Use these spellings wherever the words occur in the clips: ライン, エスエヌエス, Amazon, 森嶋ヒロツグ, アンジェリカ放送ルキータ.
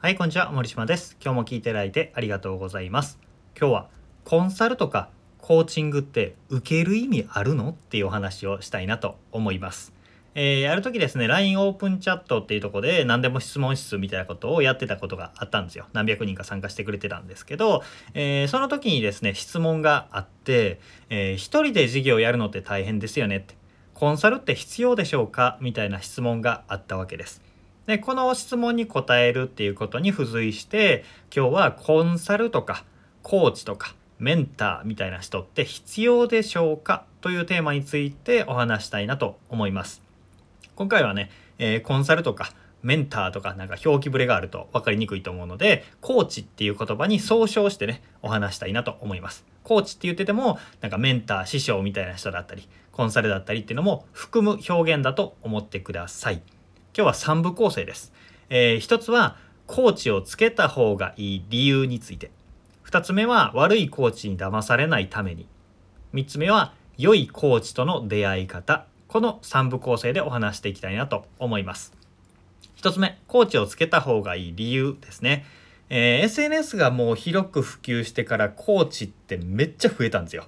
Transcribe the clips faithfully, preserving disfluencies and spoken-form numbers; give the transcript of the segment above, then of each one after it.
はい、こんにちは、森島です。今日も聞いていただいてありがとうございます。今日はコンサルとかコーチングって受ける意味あるのっていうお話をしたいなと思います。えー、ある時ですね ライン オープンチャットっていうところで何でも質問室みたいなことをやってたことがあったんですよ。何百人か参加してくれてたんですけど、えー、その時にですね質問があって、えー、一人で事業やるのって大変ですよねって、コンサルって必要でしょうかみたいな質問があったわけです。でこの質問に答えるっていうことに付随して、今日はコンサルとかコーチとかメンターみたいな人って必要でしょうかというテーマについてお話したいなと思います。今回はね、えー、コンサルとかメンターとかなんか表記ぶれがあると分かりにくいと思うので、コーチっていう言葉に総称してねお話したいなと思います。コーチって言っててもなんかメンター、師匠みたいな人だったりコンサルだったりっていうのも含む表現だと思ってください。今日はさん部構成です。えー、ひとつはコーチをつけた方がいい理由について、ふたつめは悪いコーチに騙されないために、みっつめは良いコーチとの出会い方、このさん部構成でお話していきたいなと思います。ひとつめ、コーチをつけた方がいい理由ですね。えー、エスエヌエス がもう広く普及してからコーチってめっちゃ増えたんですよ。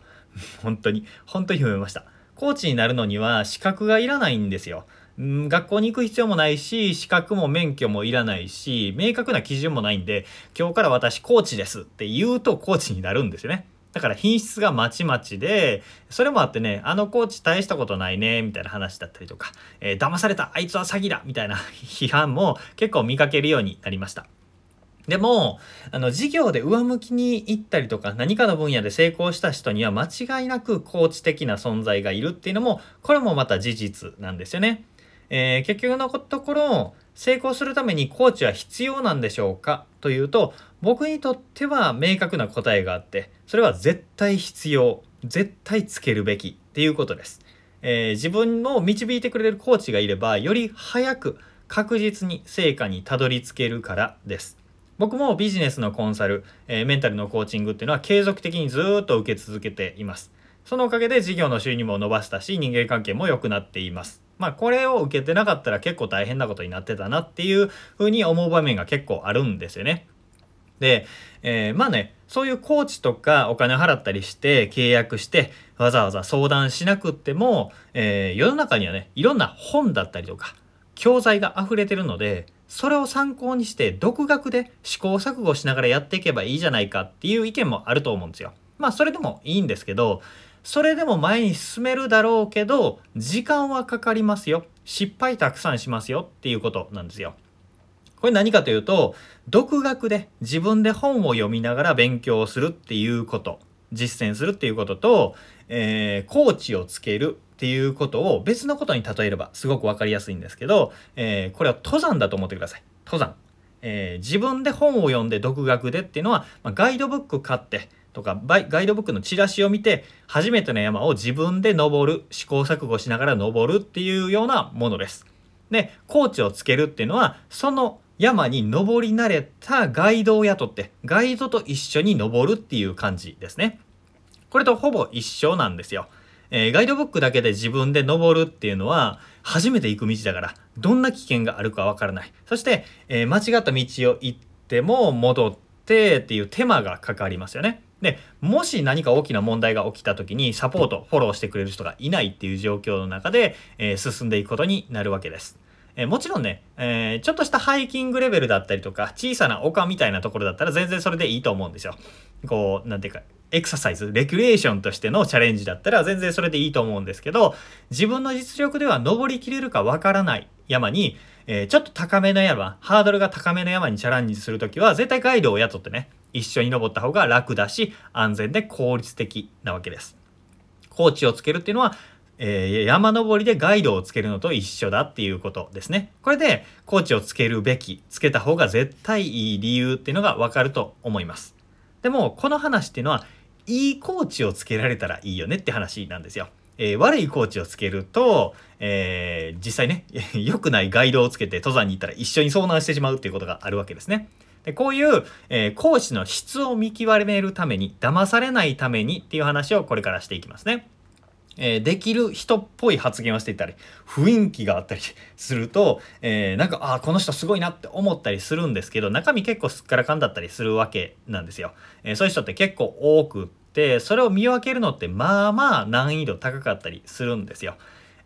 本当に本当に増えました。コーチになるのには資格がいらないんですよ。学校に行く必要もないし、資格も免許もいらないし、明確な基準もないんで、今日から私コーチですって言うとコーチになるんですよね。だから品質がまちまちで、それもあってね、あのコーチ大したことないねみたいな話だったりとか、えー、騙された、あいつは詐欺だみたいな批判も結構見かけるようになりました。でもあの事業で上向きに行ったりとか、何かの分野で成功した人には間違いなくコーチ的な存在がいるっていうのも、これもまた事実なんですよね。えー、結局のところ成功するためにコーチは必要なんでしょうかというと、僕にとっては明確な答えがあって、それは絶対必要、絶対つけるべきっていうことです。えー、自分を導いてくれるコーチがいれば、より早く確実に成果にたどり着けるからです。僕もビジネスのコンサル、えー、メンタルのコーチングっていうのは継続的にずっと受け続けています。そのおかげで事業の収入も伸ばしたし、人間関係も良くなっています。まあこれを受けてなかったら結構大変なことになってたなっていうふうに思う場面が結構あるんですよね。で、えー、まあね、そういうコーチとかお金払ったりして契約してわざわざ相談しなくっても、えー、世の中にはね、いろんな本だったりとか教材が溢れてるので、それを参考にして独学で試行錯誤しながらやっていけばいいじゃないかっていう意見もあると思うんですよ。まあそれでもいいんですけど、それでも前に進めるだろうけど時間はかかりますよ、失敗たくさんしますよっていうことなんですよ。これ何かというと、独学で自分で本を読みながら勉強するっていうこと、実践するっていうことと、えー、コーチをつけるっていうことを別のことに例えればすごく分かりやすいんですけど、えー、これは登山だと思ってください。登山、えー、自分で本を読んで独学でっていうのは、まあ、ガイドブック買ってとかガイドブックのチラシを見て初めての山を自分で登る、試行錯誤しながら登るっていうようなものです。でコーチをつけるっていうのは、その山に登り慣れたガイドを雇ってガイドと一緒に登るっていう感じですね。これとほぼ一緒なんですよ。えー、ガイドブックだけで自分で登るっていうのは初めて行く道だから、どんな危険があるかわからない。そして、えー、間違った道を行っても戻ってっていう手間がかかりますよね。でもし何か大きな問題が起きた時にサポート、フォローしてくれる人がいないっていう状況の中で、えー、進んでいくことになるわけです。えー、もちろんね、えー、ちょっとしたハイキングレベルだったりとか小さな丘みたいなところだったら全然それでいいと思うんですよ。こうなんていうかエクササイズ、レクリエーションとしてのチャレンジだったら全然それでいいと思うんですけど、自分の実力では登りきれるかわからない山に、えー、ちょっと高めの山、ハードルが高めの山にチャレンジするときは絶対ガイドを雇ってね一緒に登った方が楽だし安全で効率的なわけです。コーチをつけるっていうのは、えー、山登りでガイドをつけるのと一緒だっていうことですね。これでコーチをつけるべき、つけた方が絶対いい理由っていうのがわかると思います。でもこの話っていうのはいいコーチをつけられたらいいよねって話なんですよ。えー、悪いコーチをつけると、えー、実際ね良くないガイドをつけて登山に行ったら一緒に遭難してしまうっていうことがあるわけですね。でこういう、えー、講師の質を見極めるために、騙されないためにっていう話をこれからしていきますね。えー、できる人っぽい発言をしていたり雰囲気があったりすると、えー、なんかあこの人すごいなって思ったりするんですけど、中身結構すっからかんだったりするわけなんですよ、えー、そういう人って結構多くって、それを見分けるのってまあまあ難易度高かったりするんですよ、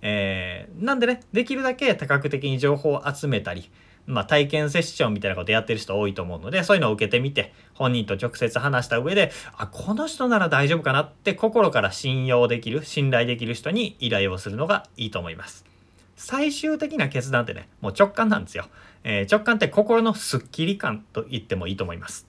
えー、なんでね、できるだけ多角的に情報を集めたり、まあ、体験セッションみたいなことやってる人多いと思うので、そういうのを受けてみて本人と直接話した上で、あこの人なら大丈夫かなって心から信用できる信頼できる人に依頼をするのがいいと思います。最終的な決断ってね、もう直感なんですよ、えー、直感って心のスッキリ感と言ってもいいと思います。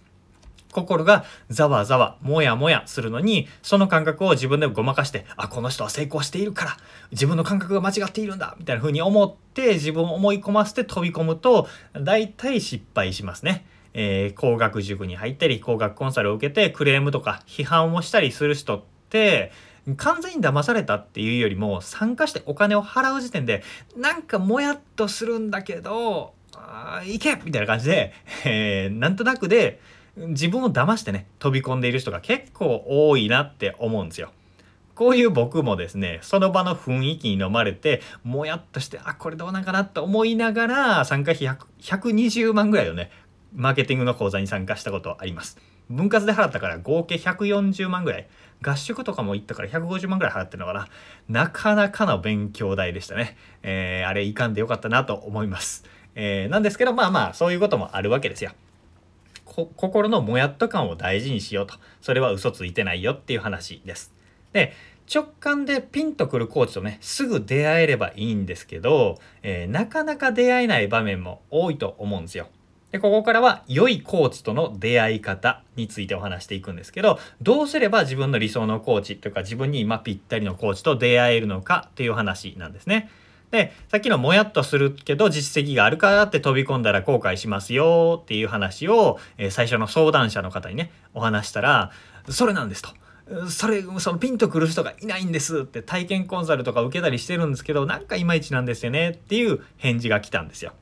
心がざわざわもやもやするのに、その感覚を自分でごまかして、あこの人は成功しているから自分の感覚が間違っているんだみたいな風に思って自分を思い込ませて飛び込むと大体失敗しますね、えー、工学塾に入ったり工学コンサルを受けてクレームとか批判をしたりする人って完全に騙されたっていうよりも、参加してお金を払う時点でなんかもやっとするんだけどいけみたいな感じで、えー、なんとなくで自分を騙してね飛び込んでいる人が結構多いなって思うんですよ。こういう僕もですね、その場の雰囲気に飲まれてもやっとして、あこれどうなんかなと思いながら参加費ひゃくにじゅうまんぐらいをねマーケティングの講座に参加したことはあります。分割で払ったから合計ひゃくよんじゅうまんぐらい、合宿とかも行ったからひゃくごじゅうまんぐらい払ってるのかな。なかなかの勉強代でしたね、えー、あれいかんでよかったなと思います、えー、なんですけど、まあまあそういうこともあるわけですよ。心のもやっと感を大事にしようと、それは嘘ついてないよっていう話です。で、直感でピンとくるコーチとねすぐ出会えればいいんですけど、えー、なかなか出会えない場面も多いと思うんですよ。で、ここからは良いコーチとの出会い方についてお話していくんですけど、どうすれば自分の理想のコーチというか自分に今ぴったりのコーチと出会えるのかという話なんですね。で、さっきのもやっとするけど実績があるからって飛び込んだら後悔しますよっていう話を、えー、最初の相談者の方にねお話したら、それなんですと、それそのピンとくる人がいないんですって、体験コンサルとか受けたりしてるんですけどなんかいまいちなんですよねっていう返事が来たんですよ。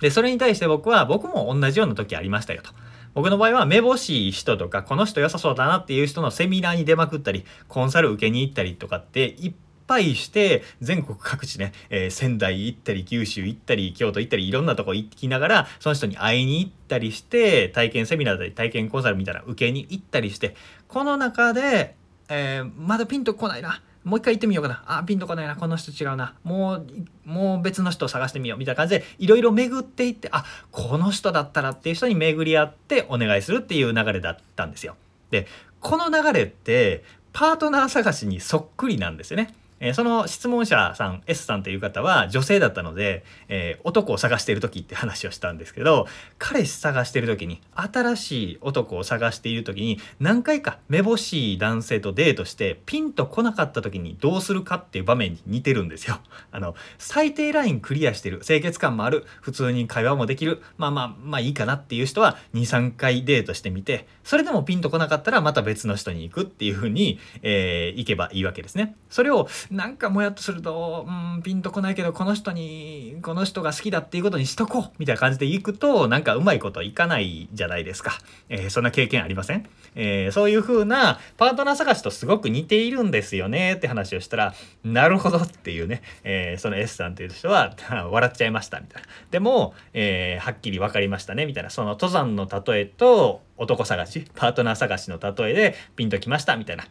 で、それに対して僕は僕も同じような時ありましたよと。僕の場合は目星いい人とかこの人良さそうだなっていう人のセミナーに出まくったりコンサル受けに行ったりとかっていっぱいして全国各地ね、えー、仙台行ったり九州行ったり京都行ったりいろんなとこ行きながらその人に会いに行ったりして体験セミナーだったり体験コンサルみたいな受けに行ったりして、この中で、えー、まだピンとこないな、もう一回行ってみようかな、あピンとこないな、この人違うな、もうもう別の人を探してみようみたいな感じでいろいろ巡っていって、あこの人だったらっていう人に巡り合ってお願いするっていう流れだったんですよ。で、この流れってパートナー探しにそっくりなんですよね。えー、その質問者さん S さんという方は女性だったので、えー、男を探している時って話をしたんですけど、彼氏探している時に新しい男を探している時に何回かめぼしい男性とデートしてピンと来なかった時にどうするかっていう場面に似てるんですよ。あの最低ラインクリアしてる、清潔感もある、普通に会話もできる、まあまあまあいいかなっていう人は に,さん 回デートしてみて、それでもピンと来なかったらまた別の人に行くっていう風に、えー、行けばいいわけですね。それをなんかもやっとすると、うん、ピンとこないけどこの人にこの人が好きだっていうことにしとこうみたいな感じでいくとなんかうまいこといかないじゃないですか、えー、そんな経験ありません、えー、そういう風なパートナー探しとすごく似ているんですよねって話をしたら、なるほどっていうね、えー、その S さんっていう人は笑っちゃいましたみたいな、でも、えー、はっきり分かりましたねみたいな、その登山の例えと男探しパートナー探しの例えでピンときましたみたいな、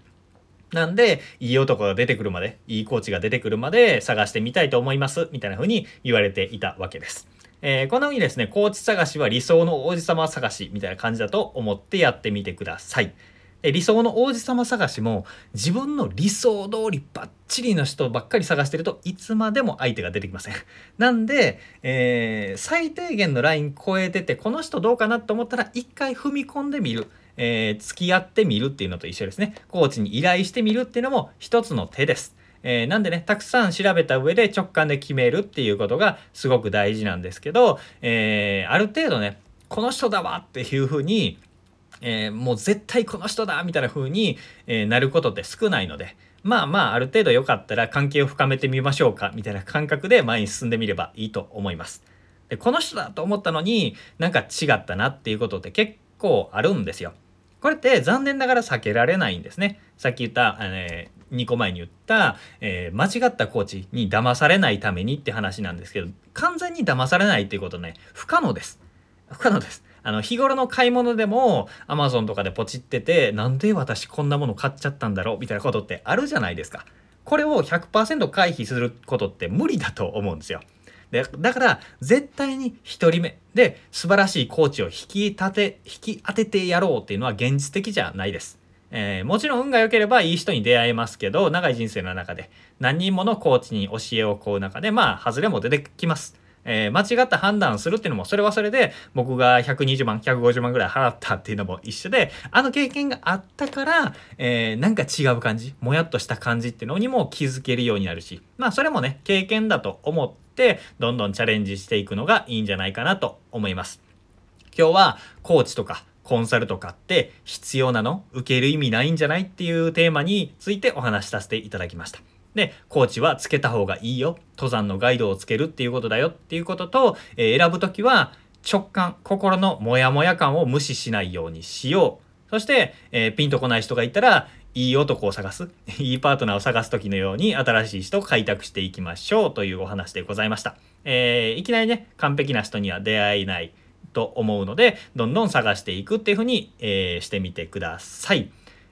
なんでいい男が出てくるまで、いいコーチが出てくるまで探してみたいと思いますみたいな風に言われていたわけです、えー、このようにですね、コーチ探しは理想の王子様探しみたいな感じだと思ってやってみてください。で、理想の王子様探しも自分の理想通りバッチリの人ばっかり探してるといつまでも相手が出てきません。なんで、えー、最低限のライン超えててこの人どうかなと思ったら一回踏み込んでみる、えー、付き合ってみるっていうのと一緒ですね。コーチに依頼してみるっていうのも一つの手です、えー、なんでね、たくさん調べた上で直感で決めるっていうことがすごく大事なんですけど、えー、ある程度ねこの人だわっていうふうに、えー、もう絶対この人だみたいなふうに、えー、なることって少ないので、まあまあある程度よかったら関係を深めてみましょうかみたいな感覚で前に進んでみればいいと思います。で、この人だと思ったのになんか違ったなっていうことって結構あるんですよ。これって残念ながら避けられないんですね。さっき言った、えー、にこまえに言った、えー、間違ったコーチに騙されないためにって話なんですけど、完全に騙されないっていうことはね、不可能です。不可能です。あの日頃の買い物でも Amazon とかでポチってて、なんで私こんなもの買っちゃったんだろうみたいなことってあるじゃないですか。これを ひゃくパーセント 回避することって無理だと思うんですよ。でだから絶対にひとりめで素晴らしいコーチを引き立て引き当ててやろうっていうのは現実的じゃないです。えー、もちろん運が良ければいい人に出会えますけど、長い人生の中で何人ものコーチに教えを請う中で、まあハズレも出てきます。えー、間違った判断するっていうのも、それはそれで僕がひゃくにじゅうまんひゃくごじゅうまんぐらい払ったっていうのも一緒で、あの経験があったから、えー、なんか違う感じ、もやっとした感じっていうのにも気づけるようになるし、まあそれもね、経験だと思ってどんどんチャレンジしていくのがいいんじゃないかなと思います。今日はコーチとかコンサルとかって必要なの？受ける意味ないんじゃない？っていうテーマについてお話しさせていただきました。で、コーチはつけた方がいいよ、登山のガイドをつけるっていうことだよっていうことと、えー、選ぶときは直感、心のモヤモヤ感を無視しないようにしよう。そして、えー、ピンとこない人がいたら、いい男を探す、いいパートナーを探すときのように新しい人を開拓していきましょうというお話でございました。えー、いきなりね、完璧な人には出会えないと思うので、どんどん探していくっていうふうに、えー、してみてください。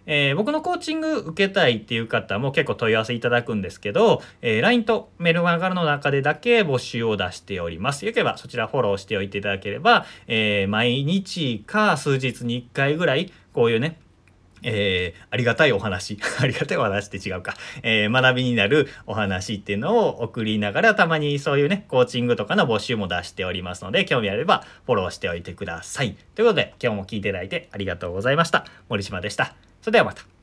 えー、僕のコーチング受けたいっていう方も結構問い合わせいただくんですけど、えー、ライン とメルマガの中でだけ募集を出しております。よければそちらフォローしておいていただければ、えー、毎日か数日にいっかいぐらいこういうね、えー、ありがたいお話ありがたいお話って違うか、えー、学びになるお話っていうのを送りながら、たまにそういうねコーチングとかの募集も出しておりますので、興味あればフォローしておいてください。ということで今日も聞いていただいてありがとうございました。森島でした。それではまた。